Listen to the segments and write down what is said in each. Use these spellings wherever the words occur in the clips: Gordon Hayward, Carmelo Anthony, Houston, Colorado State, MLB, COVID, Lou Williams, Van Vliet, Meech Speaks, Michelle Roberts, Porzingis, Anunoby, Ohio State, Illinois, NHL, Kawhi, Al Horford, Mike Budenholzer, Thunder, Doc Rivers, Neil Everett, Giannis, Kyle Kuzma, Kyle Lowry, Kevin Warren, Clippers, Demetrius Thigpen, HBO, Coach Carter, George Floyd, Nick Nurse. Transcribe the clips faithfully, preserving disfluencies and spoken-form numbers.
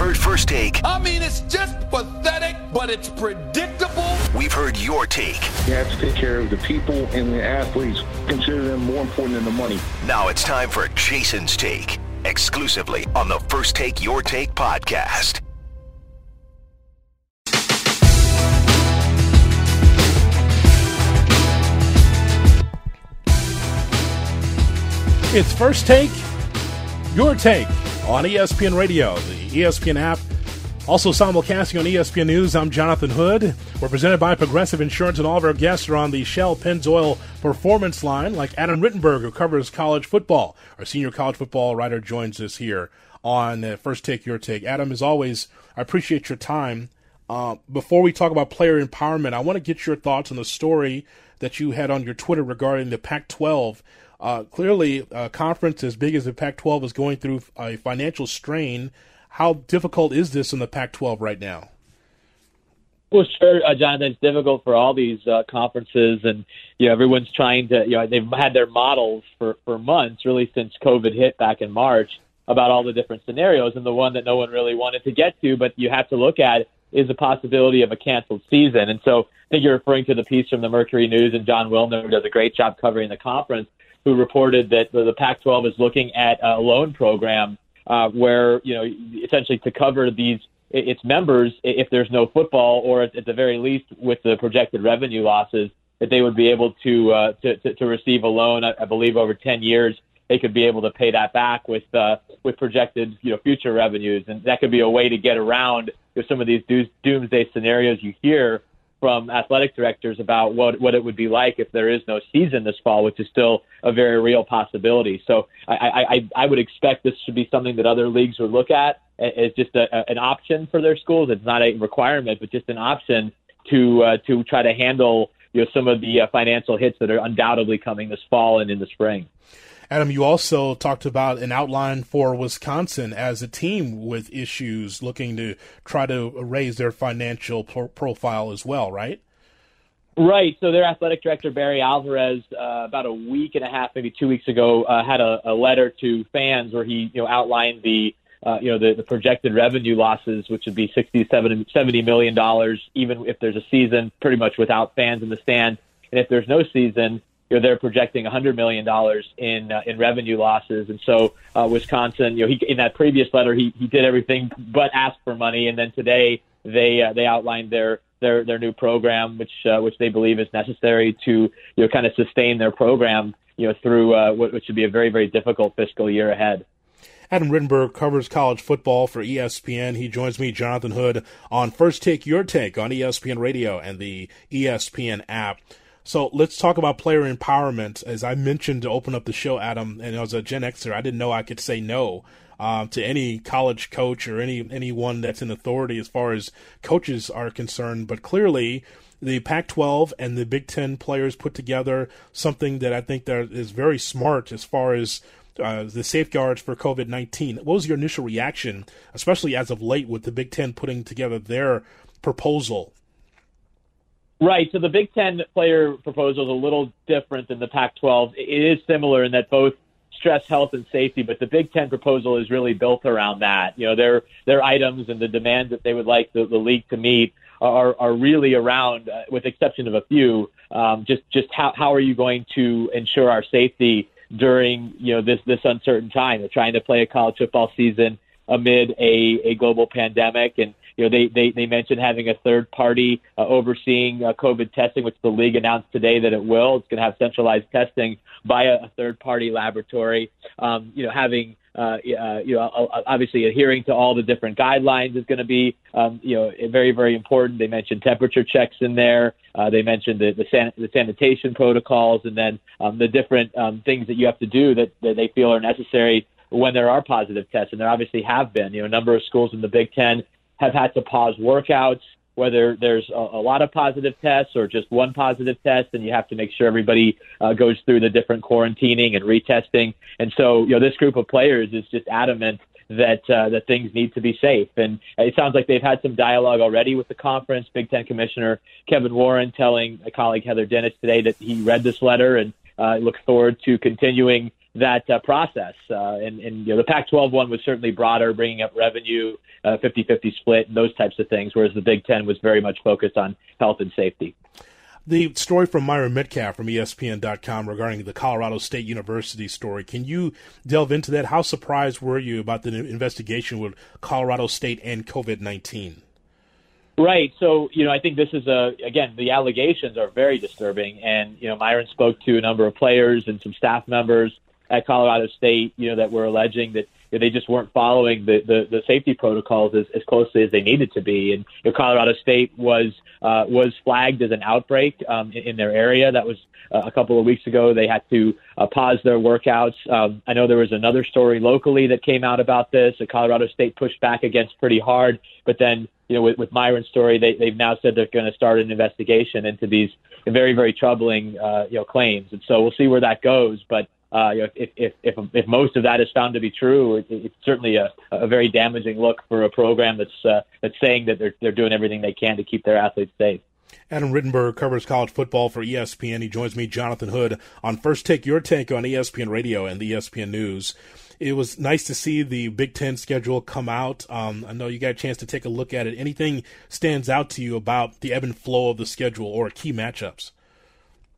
heard First Take. I mean, it's just pathetic, but it's predictable. We've heard your take. You have to take care of the people and the athletes. Consider them more important than the money. Now it's time for Jason's Take, exclusively on the First Take Your Take podcast. It's First Take, Your Take on E S P N Radio, the E S P N app, also simulcasting on E S P N News. I'm Jonathan Hood. We're presented by Progressive Insurance, and all of our guests are on the Shell Pennzoil Performance Line, like Adam Rittenberg, who covers college football. Our senior college football writer joins us here on First Take, Your Take. Adam, as always, I appreciate your time. Uh, before we talk about player empowerment, I want to get your thoughts on the story that you had on your Twitter regarding the Pac twelve. Uh, clearly, a conference as big as the Pac twelve is going through a financial strain. How difficult is this in the Pac twelve right now? Well, sure, uh, Jonathan, it's difficult for all these uh, conferences, and you know everyone's trying to. You know, they've had their models for, for months, really since COVID hit back in March, about all the different scenarios, and the one that no one really wanted to get to, but you have to look at is the possibility of a canceled season. And so I think you're referring to the piece from the Mercury News, and John Wilner, who does a great job covering the conference, who reported that the Pac twelve is looking at a loan program uh, where, you know, essentially to cover these its members if there's no football, or at the very least with the projected revenue losses, that they would be able to uh, to, to, to receive a loan. I, I believe over ten years they could be able to pay that back with uh, with projected you know future revenues, and that could be a way to get around some of these doomsday scenarios you hear from athletic directors about what, what it would be like if there is no season this fall, which is still a very real possibility. So I I, I would expect this should be something that other leagues would look at as just a, an option for their schools. It's not a requirement, but just an option to uh, to try to handle you know some of the uh, financial hits that are undoubtedly coming this fall and in the spring. Adam, you also talked about an outline for Wisconsin as a team with issues looking to try to raise their financial pro- profile as well, right? Right. So their athletic director, Barry Alvarez, uh, about a week and a half, maybe two weeks ago, uh, had a, a letter to fans where he you know, outlined the uh, you know the, the projected revenue losses, which would be sixty, seventy million dollars, even if there's a season, pretty much without fans in the stands. And if there's no season, you know, they're projecting one hundred million dollars in uh, in revenue losses. And so uh, Wisconsin, you know, he, in that previous letter, he, he did everything but ask for money. And then today they uh, they outlined their, their, their new program, which uh, which they believe is necessary to you know kind of sustain their program you know through uh, what, what should be a very, very difficult fiscal year ahead. Adam Rittenberg covers college football for E S P N. He joins me, Jonathan Hood, on First Take, Your Take on E S P N Radio and the E S P N app. So let's talk about player empowerment. As I mentioned to open up the show, Adam, and as a Gen Xer, I didn't know I could say no um, to any college coach or any anyone that's in authority as far as coaches are concerned. But clearly, the Pac twelve and the Big Ten players put together something that I think that is very smart as far as uh, the safeguards for COVID nineteen. What was your initial reaction, especially as of late, with the Big Ten putting together their proposal? Right, so the Big Ten player proposal is a little different than the Pac twelve. It is similar in that both stress health and safety, but the Big Ten proposal is really built around that. You know, their their items and the demands that they would like the, the league to meet are are really around, uh, with exception of a few, um, just just how how are you going to ensure our safety during you know this this uncertain time? They're trying to play a college football season amid a, a global pandemic, and you know, they, they, they mentioned having a third party uh, overseeing uh, COVID testing, which the league announced today that it will. It's going to have centralized testing by a, a third party laboratory. Um, you know, having uh, uh, you know, obviously adhering to all the different guidelines is going to be um, you know very, very important. They mentioned temperature checks in there. Uh, they mentioned the the, san- the sanitation protocols, and then um, the different um, things that you have to do that, that they feel are necessary when there are positive tests. And there obviously have been. You know, a number of schools in the Big Ten have had to pause workouts, whether there's a, a lot of positive tests or just one positive test, and you have to make sure everybody uh, goes through the different quarantining and retesting. And so, you know, this group of players is just adamant that uh, that things need to be safe. And it sounds like they've had some dialogue already with the conference. Big Ten Commissioner Kevin Warren telling a colleague Heather Dennis today that he read this letter and uh, looks forward to continuing that uh, process. Uh, and, and you know, the Pac twelve one was certainly broader, bringing up revenue uh, fifty-fifty split, those types of things, whereas the Big Ten was very much focused on health and safety. The story from Myron Metcalf from E S P N dot com regarding the Colorado State University story, can you delve into that? How surprised were you about the investigation with Colorado State and COVID nineteen? Right. So, you know, I think this is, a again, the allegations are very disturbing. And, you know, Myron spoke to a number of players and some staff members at Colorado State, you know, that were alleging that they just weren't following the, the, the safety protocols as, as closely as they needed to be. And you know, Colorado State was uh, was flagged as an outbreak um, in, in their area. That was uh, a couple of weeks ago. They had to uh, pause their workouts. Um, I know there was another story locally that came out about this that Colorado State pushed back against pretty hard. But then, you know, with, with Myron's story, they, they've now said they're going to start an investigation into these very, very troubling uh, you know, claims. And so we'll see where that goes. But Uh, you know, if, if if if most of that is found to be true, it, it's certainly a, a very damaging look for a program that's uh, that's saying that they're they're doing everything they can to keep their athletes safe. Adam Rittenberg covers college football for E S P N. He joins me, Jonathan Hood, on First Take Your Take on E S P N Radio and the E S P N News. It was nice to see the Big Ten schedule come out. Um, I know you got a chance to take a look at it. Anything stands out to you about the ebb and flow of the schedule or key matchups?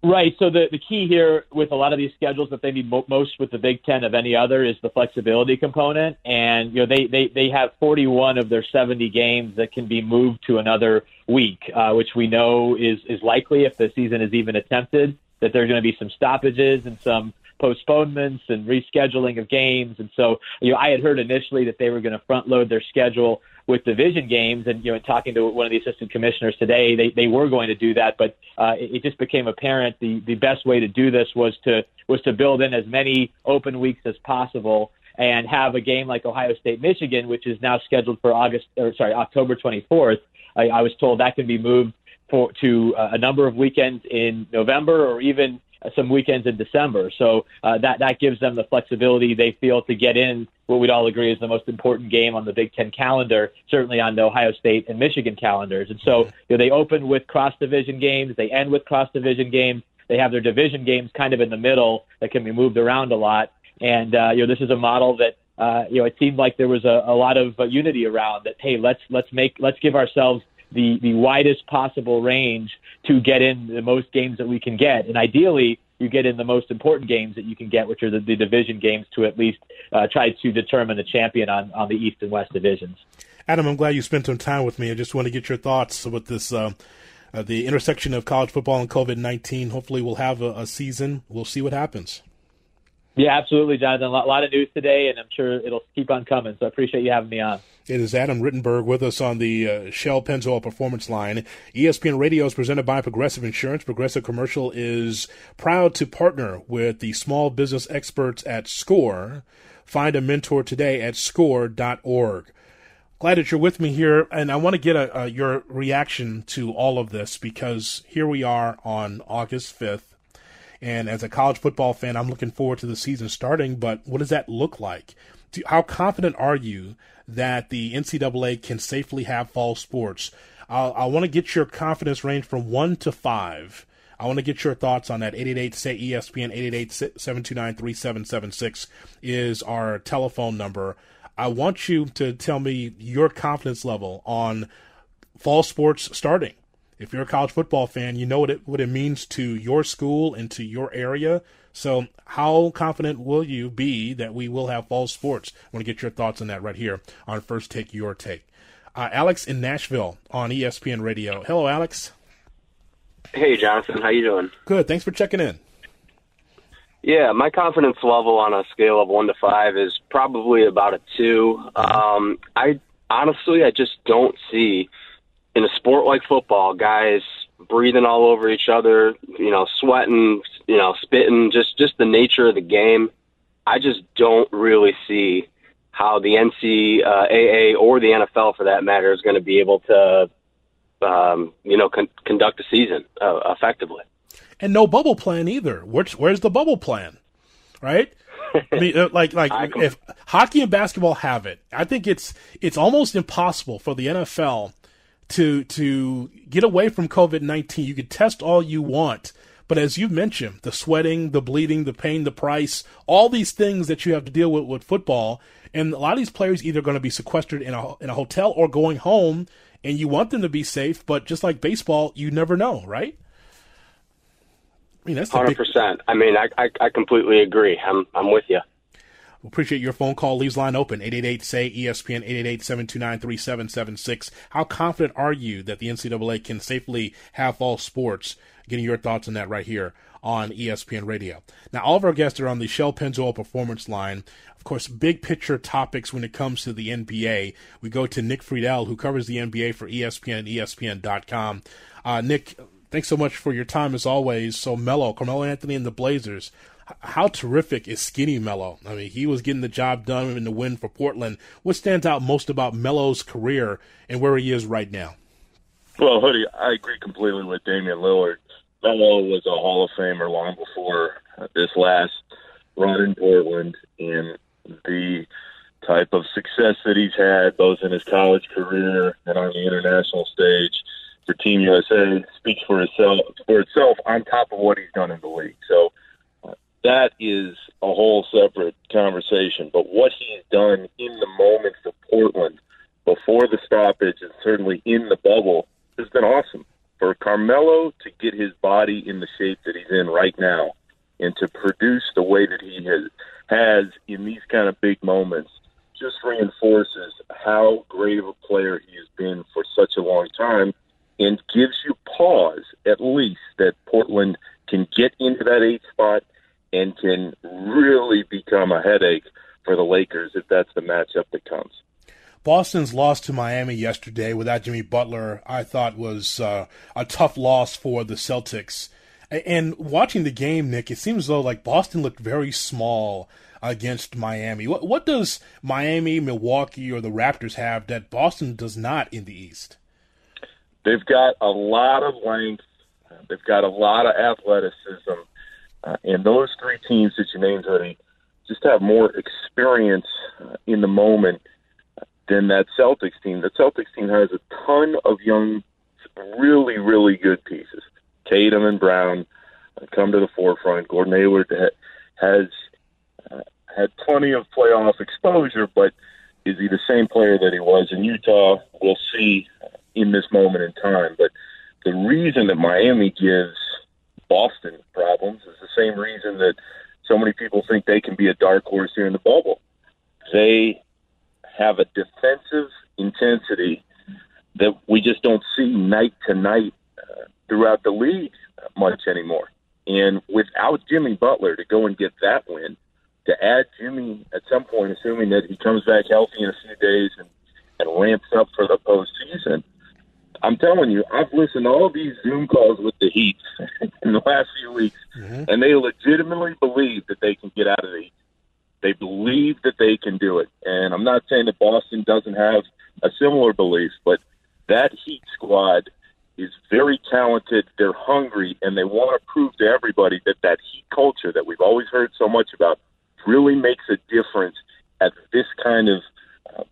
Right. So the, the key here with a lot of these schedules that they need mo- most with the Big Ten of any other is the flexibility component. And, you know, they, they, they have forty-one of their seventy games that can be moved to another week, uh, which we know is, is likely if the season is even attempted, that there are going to be some stoppages and some postponements and rescheduling of games. And so, you know, I had heard initially that they were going to front load their schedule with division games. And, you know, talking to one of the assistant commissioners today, they, they were going to do that, but uh, it, it just became apparent the, the best way to do this was to, was to build in as many open weeks as possible and have a game like Ohio State, Michigan, which is now scheduled for August, or sorry, October twenty-fourth. I, I was told that can be moved for, to uh, a number of weekends in November or even some weekends in December. So uh, that, that gives them the flexibility they feel to get in what we'd all agree is the most important game on the Big Ten calendar, certainly on the Ohio State and Michigan calendars. And so you know, they open with cross-division games. They end with cross-division games. They have their division games kind of in the middle that can be moved around a lot. And uh, you know, this is a model that uh, you know, it seemed like there was a, a lot of uh, unity around that, hey, let's let's make let's give ourselves the, the widest possible range to get in the most games that we can get. And ideally, you get in the most important games that you can get, which are the, the division games, to at least uh, try to determine the champion on, on the East and West divisions. Adam, I'm glad you spent some time with me. I just want to get your thoughts with this, uh, uh, the intersection of college football and COVID nineteen. Hopefully we'll have a, a season. We'll see what happens. Yeah, absolutely, Jonathan. A lot, a lot of news today, and I'm sure it'll keep on coming. So I appreciate you having me on. It is Adam Rittenberg with us on the uh, Shell Pennzoil Performance Line. E S P N Radio is presented by Progressive Insurance. Progressive Commercial is proud to partner with the small business experts at SCORE. Find a mentor today at score dot org. Glad that you're with me here, and I want to get a, a, your reaction to all of this, because here we are on August fifth. And as a college football fan, I'm looking forward to the season starting, but what does that look like? Do, how confident are you that the N C double A can safely have fall sports? I'll, I want to get your confidence range from one to five. I want to get your thoughts on that. eight eight eight, S A Y, E S P N, eight eight eight, seven two nine, three seven seven six is our telephone number. I want you to tell me your confidence level on fall sports starting. If you're a college football fan, you know what it what it means to your school and to your area. So how confident will you be that we will have fall sports? I want to get your thoughts on that right here on First Take Your Take. Uh, Alex in Nashville on E S P N Radio. Hello, Alex. Hey, Jonathan. How you doing? Good. Thanks for checking in. Yeah, my confidence level on a scale of one to five is probably about a two. Um, I honestly, I just don't see, in a sport like football, guys breathing all over each other, you know, sweating, you know, spitting, just, just the nature of the game. I just don't really see how the N C double A or the N F L, for that matter, is going to be able to, um, you know, con- conduct a season uh, effectively. And no bubble plan either. Where's, where's the bubble plan, right? I mean, like, like if hockey and basketball have it, I think it's it's almost impossible for the N F L to to get away from COVID nineteen. You can test all you want, But as you've mentioned, the sweating, the bleeding, the pain, the price, all these things that you have to deal with with football. And a lot of these players either going to be sequestered in a, in a hotel or going home, and you want them to be safe. But just like baseball, you never know, right? I mean, that's one hundred percent. Big... I mean, I, I, I completely agree. I'm I'm with you. Appreciate your phone call. Leaves line open. eight eight eight S A Y E S P N, eight eight eight, seven two nine, three seven seven six. How confident are you that the N C double A can safely have all sports? Getting your thoughts on that right here on E S P N Radio. Now, all of our guests are on the Shel Pennzoil Performance Line. Of course, big picture topics when it comes to the N B A. We go to Nick Friedell, who covers the N B A for E S P N and E S P N dot com. Uh, Nick, thanks so much for your time as always. So, Melo, Carmelo Anthony and the Blazers. How terrific is skinny Melo? I mean, he was getting the job done in the win for Portland. What stands out most about Melo's career and where he is right now? Well, Hoodie, I agree completely with Damian Lillard. Melo was a Hall of Famer long before this last run in Portland, and the type of success that he's had both in his college career and on the international stage for Team U S A speaks for itself, for itself on top of what he's done in the league. So that is a whole separate conversation. But what he's done in the moments of Portland before the stoppage and certainly in the bubble has been awesome. For Carmelo to get his body in the shape that he's in right now and to produce the way that he has, has in these kind of big moments just reinforces how great of a player he has been for such a long time and gives you pause, at least, that Portland can get into that eighth spot and can really become a headache for the Lakers if that's the matchup that comes. Boston's loss to Miami yesterday without Jimmy Butler, I thought was uh, a tough loss for the Celtics. And watching the game, Nick, it seems though like Boston looked very small against Miami. What, what does Miami, Milwaukee, or the Raptors have that Boston does not in the East? They've got a lot of length. They've got a lot of athleticism. Uh, and those three teams that you named, Hoodie, just have more experience uh, in the moment than that Celtics team. The Celtics team has a ton of young, really, really good pieces. Tatum and Brown come to the forefront. Gordon Hayward ha- has uh, had plenty of playoff exposure, but is he the same player that he was in Utah? We'll see in this moment in time. But the reason that Miami gives Boston problems is the same reason that so many people think they can be a dark horse here in the bubble. They have a defensive intensity that we just don't see night to night uh, throughout the league much anymore. And without Jimmy Butler to go and get that win, to add Jimmy at some point, assuming that he comes back healthy in a few days and, and ramps up for the postseason, I'm telling you, I've listened to all these Zoom calls with the Heat in the last few weeks, mm-hmm. and they legitimately believe that they can get out of the Heat. They believe that they can do it. And I'm not saying that Boston doesn't have a similar belief, but that Heat squad is very talented. They're hungry, and they want to prove to everybody that that Heat culture that we've always heard so much about really makes a difference at this kind of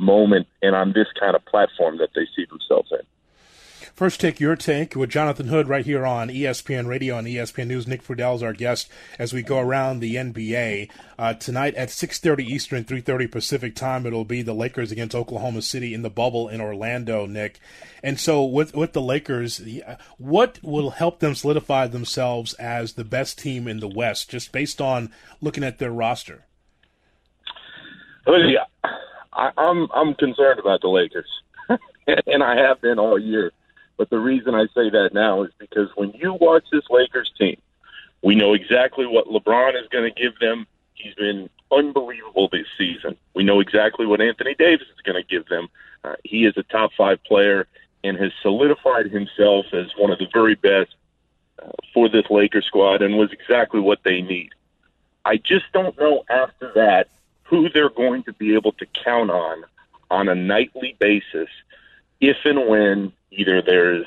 moment and on this kind of platform that they see themselves in. First Take Your Take with Jonathan Hood right here on E S P N Radio and E S P N News. Nick Friedell is our guest as we go around the N B A. Uh, tonight at six thirty Eastern, three thirty Pacific time, it'll be the Lakers against Oklahoma City in the bubble in Orlando, Nick. And so with, with the Lakers, what will help them solidify themselves as the best team in the West, just based on looking at their roster? Yeah, I, I'm, I'm concerned about the Lakers, and I have been all year. But the reason I say that now is because when you watch this Lakers team, we know exactly what LeBron is going to give them. He's been unbelievable this season. We know exactly what Anthony Davis is going to give them. Uh, he is a top five player and has solidified himself as one of the very best uh, for this Lakers squad and was exactly what they need. I just don't know after that who they're going to be able to count on on a nightly basis if and when either there's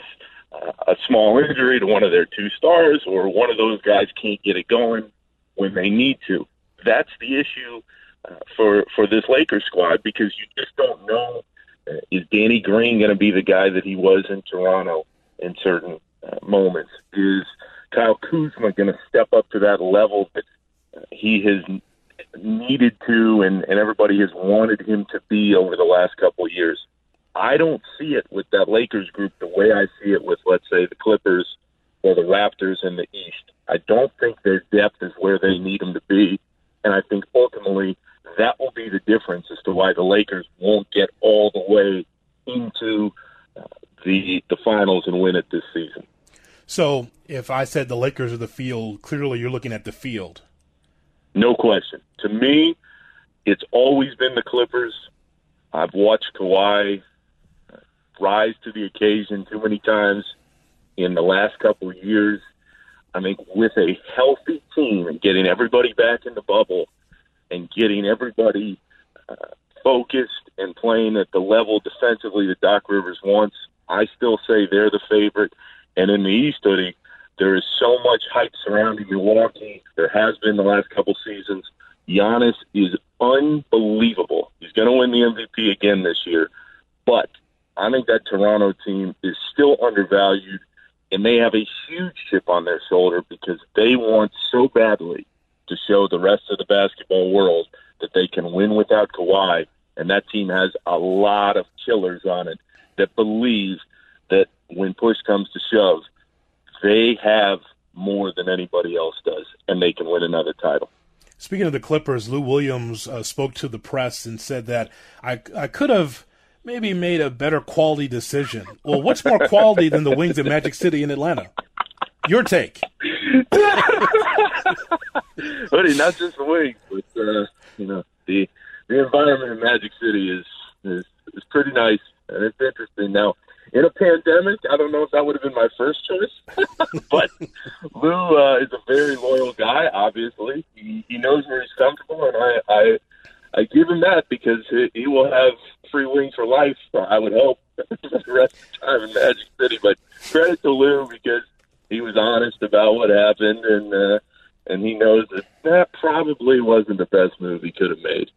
uh, a small injury to one of their two stars or one of those guys can't get it going when they need to. That's the issue uh, for for this Lakers squad because you just don't know, uh, is Danny Green going to be the guy that he was in Toronto in certain uh, moments? Is Kyle Kuzma going to step up to that level that he has needed to and, and everybody has wanted him to be over the last couple of years? I don't see it with that Lakers group the way I see it with, let's say, the Clippers or the Raptors in the East. I don't think their depth is where they need them to be, and I think ultimately that will be the difference as to why the Lakers won't get all the way into uh, the the finals and win it this season. So if I said the Lakers are the field, clearly you're looking at the field. No question. To me, it's always been the Clippers. I've watched Kawhi rise to the occasion too many times in the last couple of years. I think with a healthy team and getting everybody back in the bubble and getting everybody uh, focused and playing at the level defensively that Doc Rivers wants, I still say they're the favorite. And in the East, Hoodie, there is so much hype surrounding Milwaukee. There has been the last couple seasons. Giannis is unbelievable. He's going to win the M V P again this year. But I think that Toronto team is still undervalued, and they have a huge chip on their shoulder because they want so badly to show the rest of the basketball world that they can win without Kawhi. And that team has a lot of killers on it that believe that when push comes to shove, they have more than anybody else does, and they can win another title. Speaking of the Clippers, Lou Williams uh, spoke to the press and said that I, I could have maybe made a better quality decision. Well, what's more quality than the wings at Magic City in Atlanta? Your take. Buddy, not just the wings, but uh, you know, the the environment in Magic City is, is is pretty nice, and it's interesting. Now, in a pandemic, I don't know if that would have been my first choice, but Lou uh, is a very loyal guy. Obviously, he, he knows where he's comfortable, and I, I I give him that because he will have free wings for life, I would hope, for the rest of the time in Magic City. But credit to Lou because he was honest about what happened, and uh, and he knows that that probably wasn't the best move he could have made.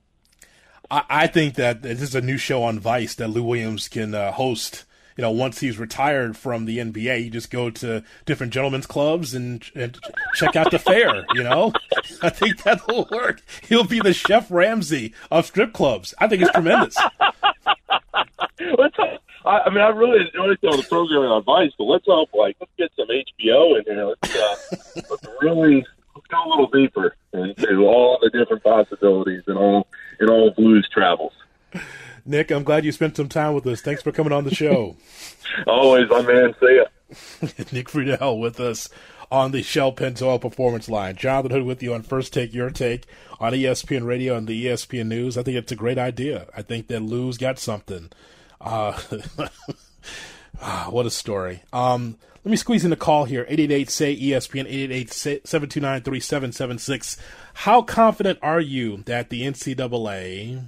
I, I think that this is a new show on Vice that Lou Williams can uh, host. You know, once he's retired from the N B A, you just go to different gentlemen's clubs and, and check out the fair, you know? I think that'll work. He'll be the Chef Ramsay of strip clubs. I think it's tremendous. Let's hope, I, I mean, I really enjoyed all the programming on Vice, but let's hope, like, let's get some H B O in here. Let's, uh, let's really let's go a little deeper into all the different possibilities and all, and all Blues travels. Nick, I'm glad you spent some time with us. Thanks for coming on the show. Always, my man. See ya. Nick Friedell with us on the Shell Pennzoil Performance Line. Jonathan Hood with you on First Take, Your Take on E S P N Radio and the E S P N News. I think it's a great idea. I think that Lou's got something. Uh, ah, what a story. Um, let me squeeze in a call here. eight eight eight S A Y E S P N, eight eight eight, seven two nine, three seven seven six. How confident are you that the N C double A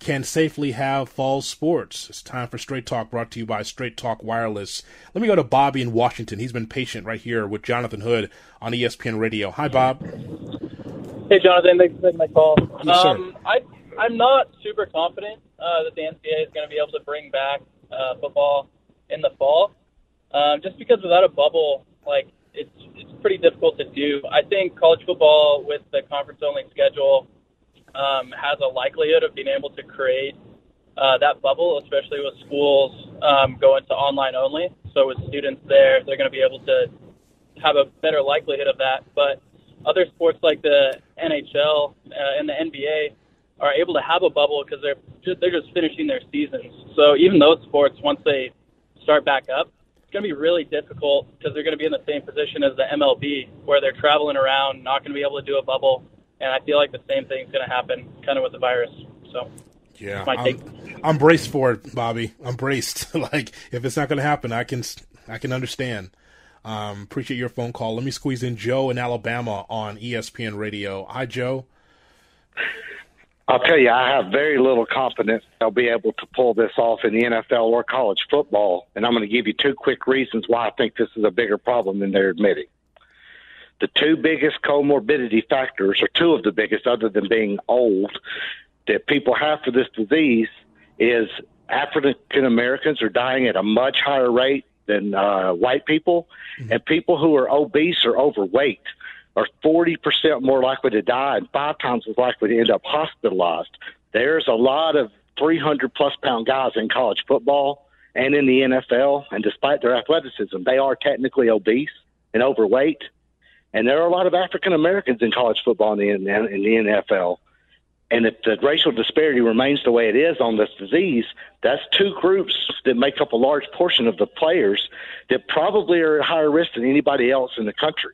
can safely have fall sports? It's time for Straight Talk, brought to you by Straight Talk Wireless. Let me go to Bobby in Washington. He's been patient right here with Jonathan Hood on E S P N Radio. Hi, Bob. Hey, Jonathan. Thanks for taking my call. Yes, um, I, I'm not super confident uh, that the N C double A is going to be able to bring back uh, football in the fall, um, just because without a bubble, like it's it's pretty difficult to do. I think college football with the conference-only schedule Um, has a likelihood of being able to create uh, that bubble, especially with schools um, going to online only. So with students there, they're going to be able to have a better likelihood of that. But other sports like the N H L uh, and the N B A are able to have a bubble because they're just, they're just finishing their seasons. So even those sports, once they start back up, it's going to be really difficult because they're going to be in the same position as the M L B, where they're traveling around, not going to be able to do a bubble. And I feel like the same thing's going to happen kind of with the virus. So, yeah, my take. I'm, I'm braced for it, Bobby. I'm braced. Like, if it's not going to happen, I can I can understand. Um, appreciate your phone call. Let me squeeze in Joe in Alabama on E S P N Radio. Hi, Joe. I'll tell you, I have very little confidence they'll be able to pull this off in the N F L or college football. And I'm going to give you two quick reasons why I think this is a bigger problem than they're admitting. The two biggest comorbidity factors, or two of the biggest other than being old, that people have for this disease is African Americans are dying at a much higher rate than uh, white people, mm-hmm. and people who are obese or overweight are forty percent more likely to die and five times as likely to end up hospitalized. There's a lot of three hundred plus pound guys in college football and in the N F L, and despite their athleticism, they are technically obese and overweight. And there are a lot of African Americans in college football and in the N F L. And if the racial disparity remains the way it is on this disease, that's two groups that make up a large portion of the players that probably are at higher risk than anybody else in the country.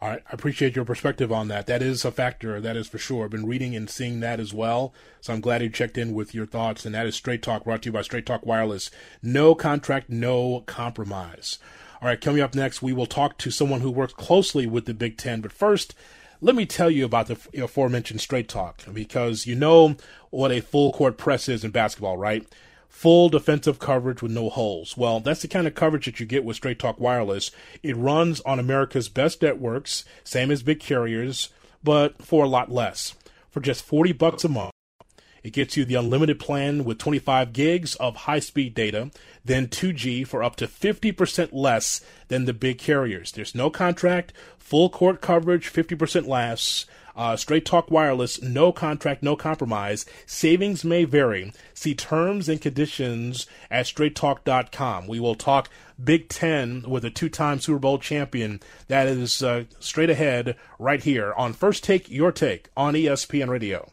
All right, I appreciate your perspective on that. That is a factor, that is for sure. I've been reading and seeing that as well, so I'm glad you checked in with your thoughts. And that is Straight Talk, brought to you by Straight Talk Wireless. No contract, no compromise. All right, coming up next, we will talk to someone who works closely with the Big Ten. But first, let me tell you about the aforementioned Straight Talk, because you know what a full court press is in basketball, right? Full defensive coverage with no holes. Well, that's the kind of coverage that you get with Straight Talk Wireless. It runs on America's best networks, same as big carriers, but for a lot less. For just forty bucks a month, it gets you the unlimited plan with twenty-five gigs of high-speed data, then two G for up to fifty percent less than the big carriers. There's no contract, full court coverage, fifty percent less. Uh, Straight Talk Wireless, no contract, no compromise. Savings may vary. See terms and conditions at straight talk dot com. We will talk Big Ten with a two-time Super Bowl champion. That is uh, straight ahead right here on First Take, Your Take on E S P N Radio.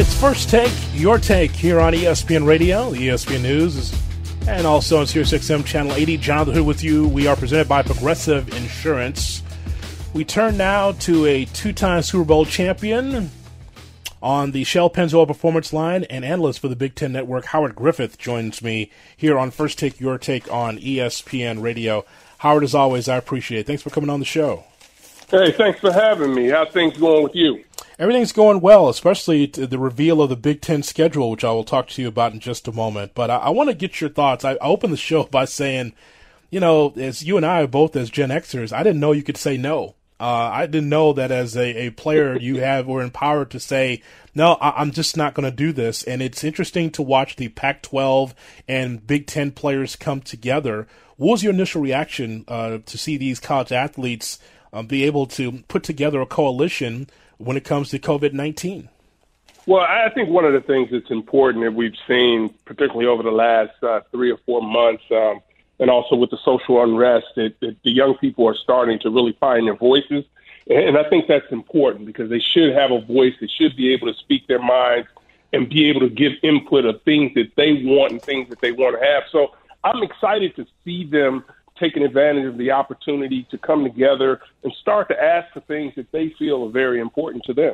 It's First Take, Your Take here on E S P N Radio, E S P N News, and also on SiriusXM Channel eighty. Jonathan Hood with you. We are presented by Progressive Insurance. We turn now to a two-time Super Bowl champion on the Shell Pennzoil Performance Line, and analyst for the Big Ten Network, Howard Griffith, joins me here on First Take, Your Take on E S P N Radio. Howard, as always, I appreciate it. Thanks for coming on the show. Hey, thanks for having me. How's things going with you? Everything's going well, especially the reveal of the Big Ten schedule, which I will talk to you about in just a moment. But I, I want to get your thoughts. I, I opened the show by saying, you know, as you and I are both as Gen Xers, I didn't know you could say no. Uh, I didn't know that as a, a player you have or empowered to say, no, I, I'm just not going to do this. And it's interesting to watch the Pac twelve and Big Ten players come together. What was your initial reaction uh, to see these college athletes um, be able to put together a coalition when it comes to COVID nineteen? Well, I think one of the things that's important that we've seen, particularly over the last uh, three or four months, um, and also with the social unrest, that, that the young people are starting to really find their voices. And, and I think that's important because they should have a voice. They should be able to speak their minds and be able to give input of things that they want and things that they want to have. So I'm excited to see them taking advantage of the opportunity to come together and start to ask for things that they feel are very important to them.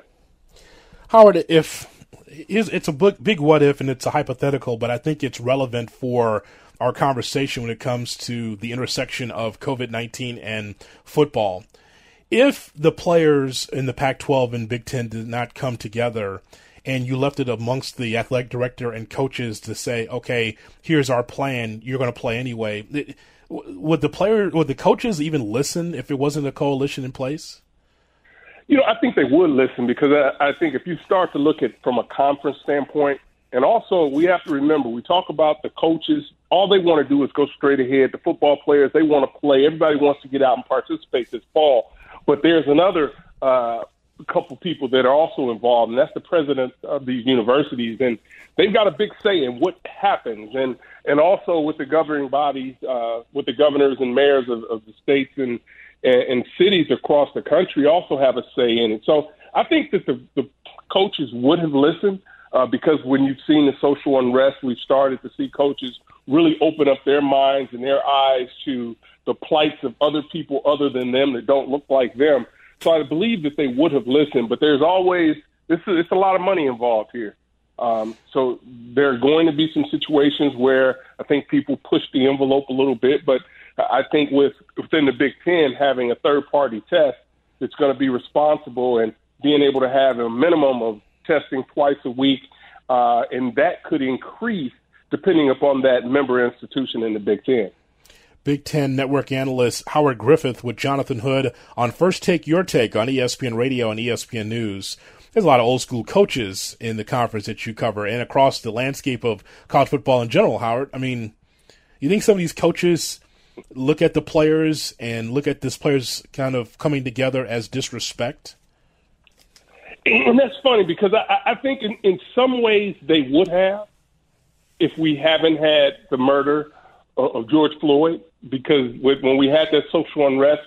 Howard, if it's a big what if and it's a hypothetical, but I think it's relevant for our conversation when it comes to the intersection of COVID nineteen and football. If the players in the Pac twelve and Big Ten did not come together, and you left it amongst the athletic director and coaches to say, okay, here's our plan, you're going to play anyway, it, Would the player, would the coaches even listen if it wasn't a coalition in place? You know, I think they would listen because I, I think if you start to look at from a conference standpoint, and also we have to remember, we talk about the coaches, all they want to do is go straight ahead. The football players, they want to play. Everybody wants to get out and participate this fall. But there's another uh, couple people that are also involved, and that's the president of these universities. And they've got a big say in what happens. And And also with the governing bodies, uh, with the governors and mayors of, of the states and, and, and cities across the country also have a say in it. So I think that the, the coaches would have listened uh, because when you've seen the social unrest, we've started to see coaches really open up their minds and their eyes to the plights of other people other than them that don't look like them. So I believe that they would have listened, but there's always this is, it's a lot of money involved here. Um, so there are going to be some situations where I think people push the envelope a little bit, but I think with within the Big Ten having a third-party test that's going to be responsible and being able to have a minimum of testing twice a week, uh, and that could increase depending upon that member institution in the Big Ten. Big Ten Network analyst Howard Griffith with Jonathan Hood on First Take Your Take on E S P N Radio and E S P N News. There's a lot of old school coaches in the conference that you cover and across the landscape of college football in general, Howard. I mean, you think some of these coaches look at the players and look at this players kind of coming together as disrespect? And that's funny because I, I think in, in some ways they would have if we haven't had the murder of George Floyd, because when we had that social unrest,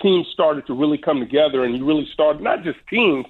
teams started to really come together, and you really started, not just teams,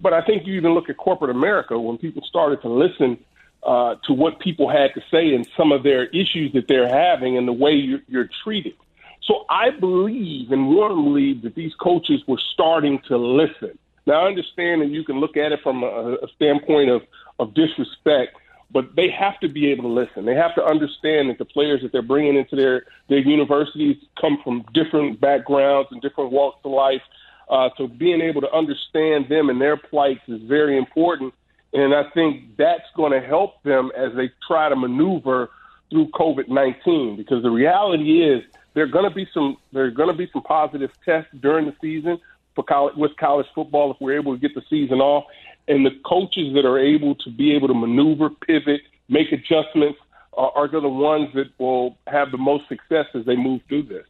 but I think you even look at corporate America when people started to listen uh, to what people had to say and some of their issues that they're having and the way you're, you're treated. So I believe and want to believe that these coaches were starting to listen. Now, I understand that you can look at it from a, a standpoint of, of disrespect, but they have to be able to listen. They have to understand that the players that they're bringing into their, their universities come from different backgrounds and different walks of life. Uh, so being able to understand them and their plights is very important. And I think that's going to help them as they try to maneuver through COVID nineteen, because the reality is there are going to be some there are going to be some positive tests during the season for college, with college football, if we're able to get the season off. And the coaches that are able to be able to maneuver, pivot, make adjustments uh, are the ones that will have the most success as they move through this.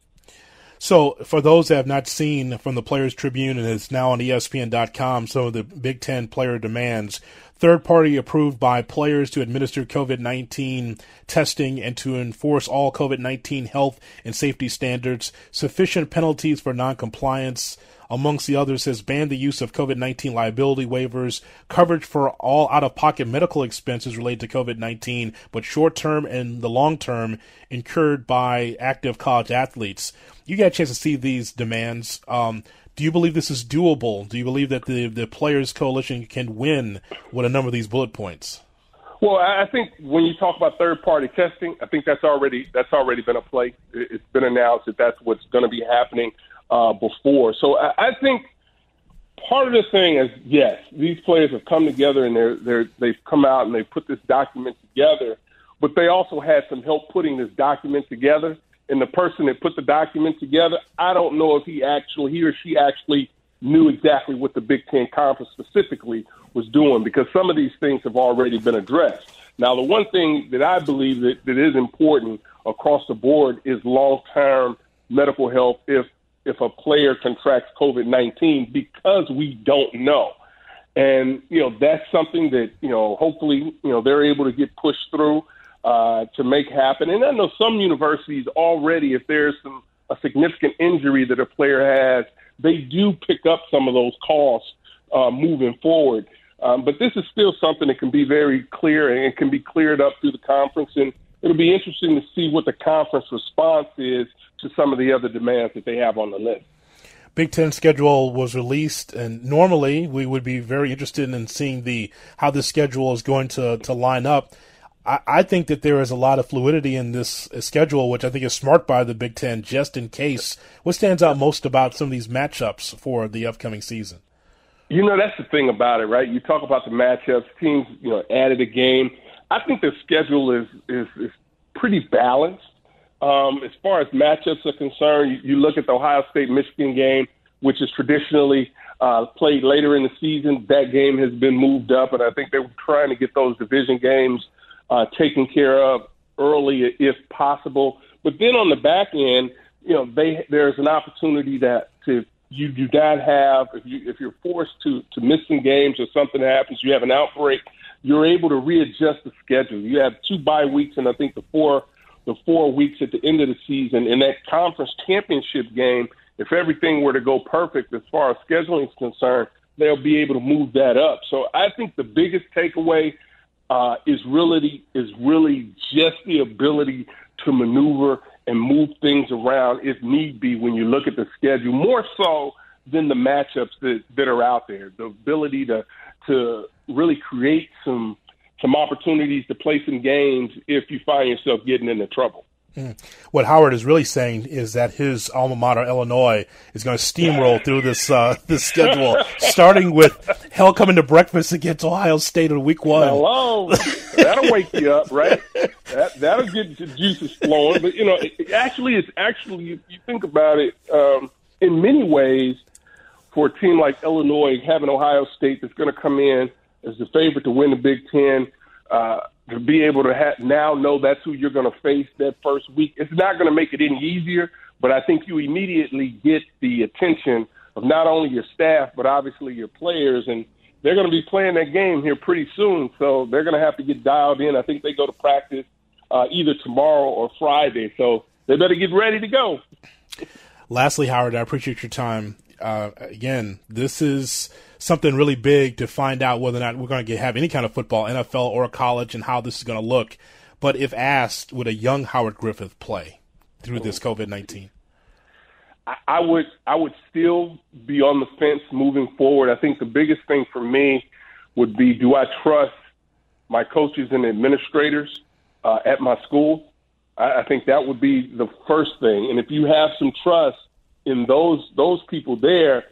So for those that have not seen from the Players Tribune, and it's now on E S P N dot com, some of the Big Ten player demands: third party approved by players to administer COVID nineteen testing and to enforce all COVID nineteen health and safety standards, sufficient penalties for noncompliance. Amongst the others, says ban the use of COVID nineteen liability waivers, coverage for all out-of-pocket medical expenses related to COVID nineteen, but short-term and the long-term incurred by active college athletes. You got a chance to see these demands. Um, do you believe this is doable? Do you believe that the, the Players Coalition can win with a number of these bullet points? Well, I think when you talk about third-party testing, I think that's already that's already been a play. It's been announced that that's what's going to be happening Uh, before. So I, I think part of the thing is, yes, these players have come together and they're, they're, they've come out and they put this document together, but they also had some help putting this document together. And the person that put the document together, I don't know if he actually, he or she actually knew exactly what the Big Ten Conference specifically was doing, because some of these things have already been addressed. Now, the one thing that I believe that, that is important across the board is long-term medical health if if a player contracts COVID nineteen, because we don't know. And, you know, that's something that, you know, hopefully, you know, they're able to get pushed through uh, to make happen. And I know some universities already, if there's some a significant injury that a player has, they do pick up some of those costs uh, moving forward. Um, but this is still something that can be very clear and can be cleared up through the conference. And it'll be interesting to see what the conference response is to some of the other demands that they have on the list. Big Ten schedule was released, and normally we would be very interested in seeing the how the schedule is going to, to line up. I, I think that there is a lot of fluidity in this schedule, which I think is smart by the Big Ten, just in case. What stands out most about some of these matchups for the upcoming season? You know, that's the thing about it, right? You talk about the matchups, teams, you know, added a game. I think the schedule is is, is pretty balanced. Um, as far as matchups are concerned, you, you look at the Ohio State-Michigan game, which is traditionally uh, played later in the season. That game has been moved up, and I think they were trying to get those division games uh, taken care of early if possible. But then on the back end, you know, they, there's an opportunity that to you do not have, if, you, if you're forced to, to miss some games or something happens, you have an outbreak, you're able to readjust the schedule. You have two bye weeks, and I think the four the four weeks at the end of the season, and that conference championship game, if everything were to go perfect as far as scheduling is concerned, they'll be able to move that up. So I think the biggest takeaway uh, is really is really just the ability to maneuver and move things around if need be when you look at the schedule, more so than the matchups that, that are out there. The ability to to really create some some opportunities to play some games if you find yourself getting into trouble. Mm. What Howard is really saying is that his alma mater, Illinois, is going to steamroll through this uh, this schedule, starting with hell coming to breakfast against Ohio State in week one. Hello. That'll wake you up, right? That, that'll get your juices flowing. But, you know, it actually, it's actually, you, you think about it, um, in many ways, for a team like Illinois, having Ohio State that's going to come in as the favorite to win the Big Ten, uh, to be able to ha- now know that's who you're going to face that first week, it's not going to make it any easier, but I think you immediately get the attention of not only your staff, but obviously your players, and they're going to be playing that game here pretty soon, so they're going to have to get dialed in. I think they go to practice uh, either tomorrow or Friday, so they better get ready to go. Lastly, Howard, I appreciate your time. Uh, again, this is something really big to find out whether or not we're going to get, have any kind of football, N F L or college, and how this is going to look. But if asked, would a young Howard Griffith play through this COVID nineteen? I would, I would still be on the fence moving forward. I think the biggest thing for me would be, do I trust my coaches and administrators uh, at my school? I, I think that would be the first thing. And if you have some trust in those those people there,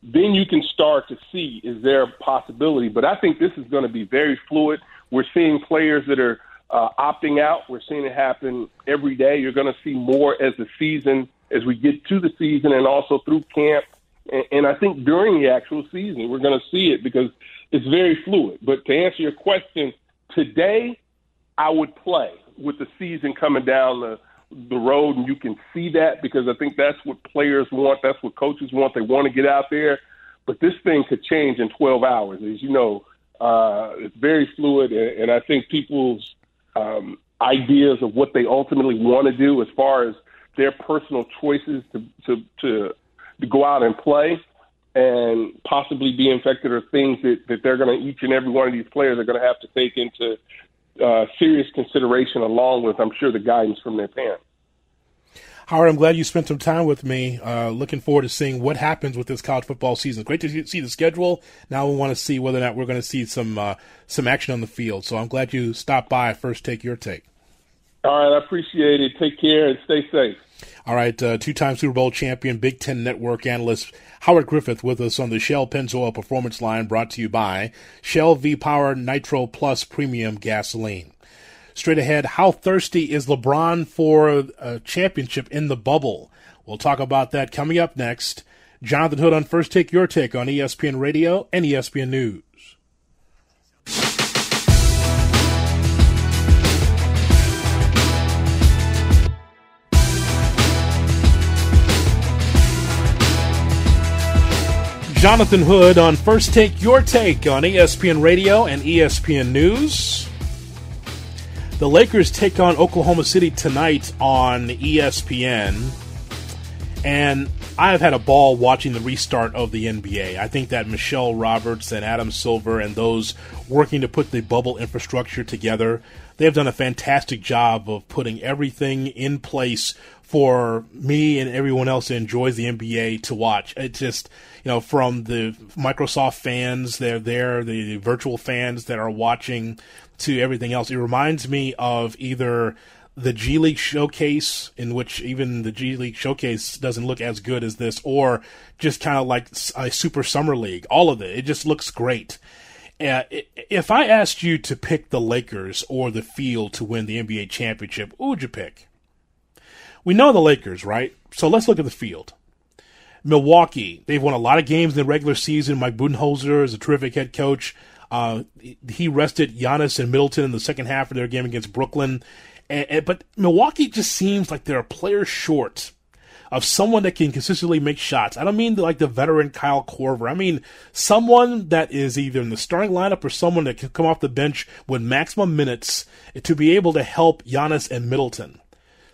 then you can start to see, is there a possibility? But I think this is going to be very fluid. We're seeing players that are uh, opting out. We're seeing it happen every day. You're going to see more as the season, as we get to the season and also through camp. And, and I think during the actual season, we're going to see it because it's very fluid. But to answer your question, today I would play with the season coming down the the road, and you can see that because I think that's what players want. That's what coaches want. They want to get out there. But this thing could change in twelve hours. As you know, uh, it's very fluid, and, and I think people's um, ideas of what they ultimately want to do as far as their personal choices to, to, to, to go out and play and possibly be infected are things that, that they're going to, each and every one of these players are going to have to take into Uh, serious consideration, along with, I'm sure, the guidance from their parents. Howard, I'm glad you spent some time with me. Uh, looking forward to seeing what happens with this college football season. Great to see the schedule. Now we want to see whether or not we're going to see some uh, some action on the field. So I'm glad you stopped by. First, take your take. All right, I appreciate it. Take care and stay safe. All right, uh, two-time Super Bowl champion, Big Ten Network analyst Howard Griffith with us on the Shell Pennzoil Performance Line, brought to you by Shell V-Power Nitro Plus Premium Gasoline. Straight ahead, how thirsty is LeBron for a championship in the bubble? We'll talk about that coming up next. Jonathan Hood on First Take Your Take on E S P N Radio and E S P N News. Jonathan Hood on First Take Your Take on E S P N Radio and E S P N News. The Lakers take on Oklahoma City tonight on E S P N. And I've had a ball watching the restart of the N B A. I think that Michelle Roberts and Adam Silver and those working to put the bubble infrastructure together, they've done a fantastic job of putting everything in place for me and everyone else that enjoys the N B A to watch. It just, you know, from the Microsoft fans, they're there, the virtual fans that are watching, to everything else. It reminds me of either the G League Showcase, in which even the G League Showcase doesn't look as good as this, or just kind of like a Super Summer League. All of it. It just looks great. Uh, if I asked you to pick the Lakers or the field to win the N B A championship, who would you pick? We know the Lakers, right? So let's look at the field. Milwaukee, they've won a lot of games in the regular season. Mike Budenholzer is a terrific head coach. Uh, he rested Giannis and Middleton in the second half of their game against Brooklyn. And, and, but Milwaukee just seems like they're a player short of someone that can consistently make shots. I don't mean like the veteran Kyle Korver. I mean someone that is either in the starting lineup or someone that can come off the bench with maximum minutes to be able to help Giannis and Middleton.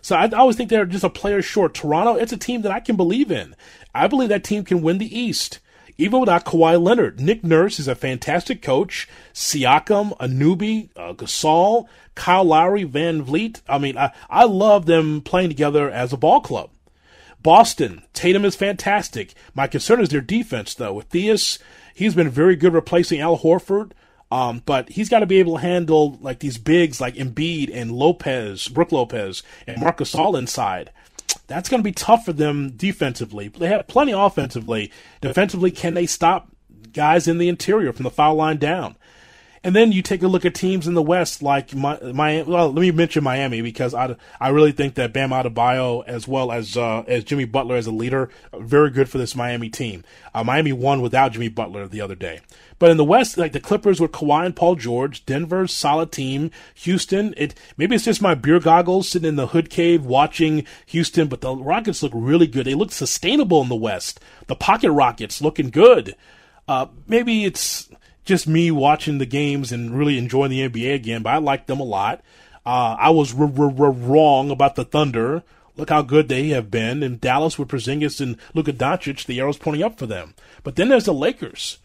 So I always think they're just a player short. Toronto, it's a team that I can believe in. I believe that team can win the East, even without Kawhi Leonard. Nick Nurse is a fantastic coach. Siakam, Anunoby, uh, Gasol, Kyle Lowry, Van Vliet. I mean, I, I love them playing together as a ball club. Boston, Tatum is fantastic. My concern is their defense, though. With Theus, he's been very good replacing Al Horford. Um, but he's got to be able to handle like these bigs like Embiid and Lopez, Brook Lopez, and Marc Gasol inside. That's going to be tough for them defensively. They have plenty offensively. Defensively, can they stop guys in the interior from the foul line down? And then you take a look at teams in the West like Miami. Well, let me mention Miami because I, I really think that Bam Adebayo as well as uh, as Jimmy Butler as a leader are very good for this Miami team. Uh, Miami won without Jimmy Butler the other day. But in the West, like the Clippers with Kawhi and Paul George, Denver's solid team, Houston, it maybe it's just my beer goggles sitting in the hood cave watching Houston, but the Rockets look really good. They look sustainable in the West. The pocket Rockets looking good. Uh, maybe it's just me watching the games and really enjoying the N B A again, but I like them a lot. Uh, I was r- r- r- wrong about the Thunder. Look how good they have been. And Dallas with Porzingis and Luka Doncic, the arrow's pointing up for them. But then there's the Lakers.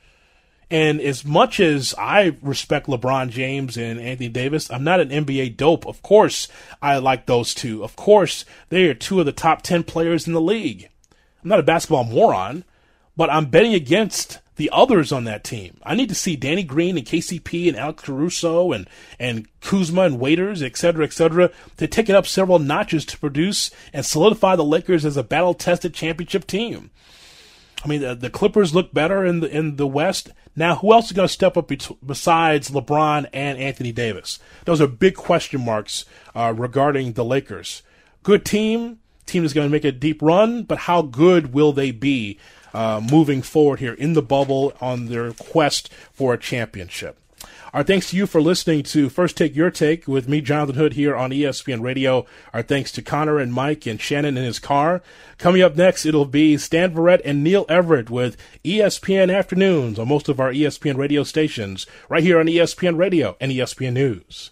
And as much as I respect LeBron James and Anthony Davis, I'm not an N B A dope. Of course, I like those two. Of course, they are two of the top ten players in the league. I'm not a basketball moron, but I'm betting against the others on that team. I need to see Danny Green and K C P and Alex Caruso and, and Kuzma and Waiters, et cetera, et cetera, to take it up several notches to produce and solidify the Lakers as a battle-tested championship team. I mean, the, the Clippers look better in the in the West. Now, who else is going to step up be- besides LeBron and Anthony Davis? Those are big question marks uh, regarding the Lakers. Good team. Team is going to make a deep run, but how good will they be uh, moving forward here in the bubble on their quest for a championship? Our thanks to you for listening to First Take Your Take with me, Jonathan Hood, here on E S P N Radio. Our thanks to Connor and Mike and Shannon in his car. Coming up next, it'll be Stan Verrett and Neil Everett with E S P N Afternoons on most of our E S P N radio stations, right here on E S P N Radio and E S P N News.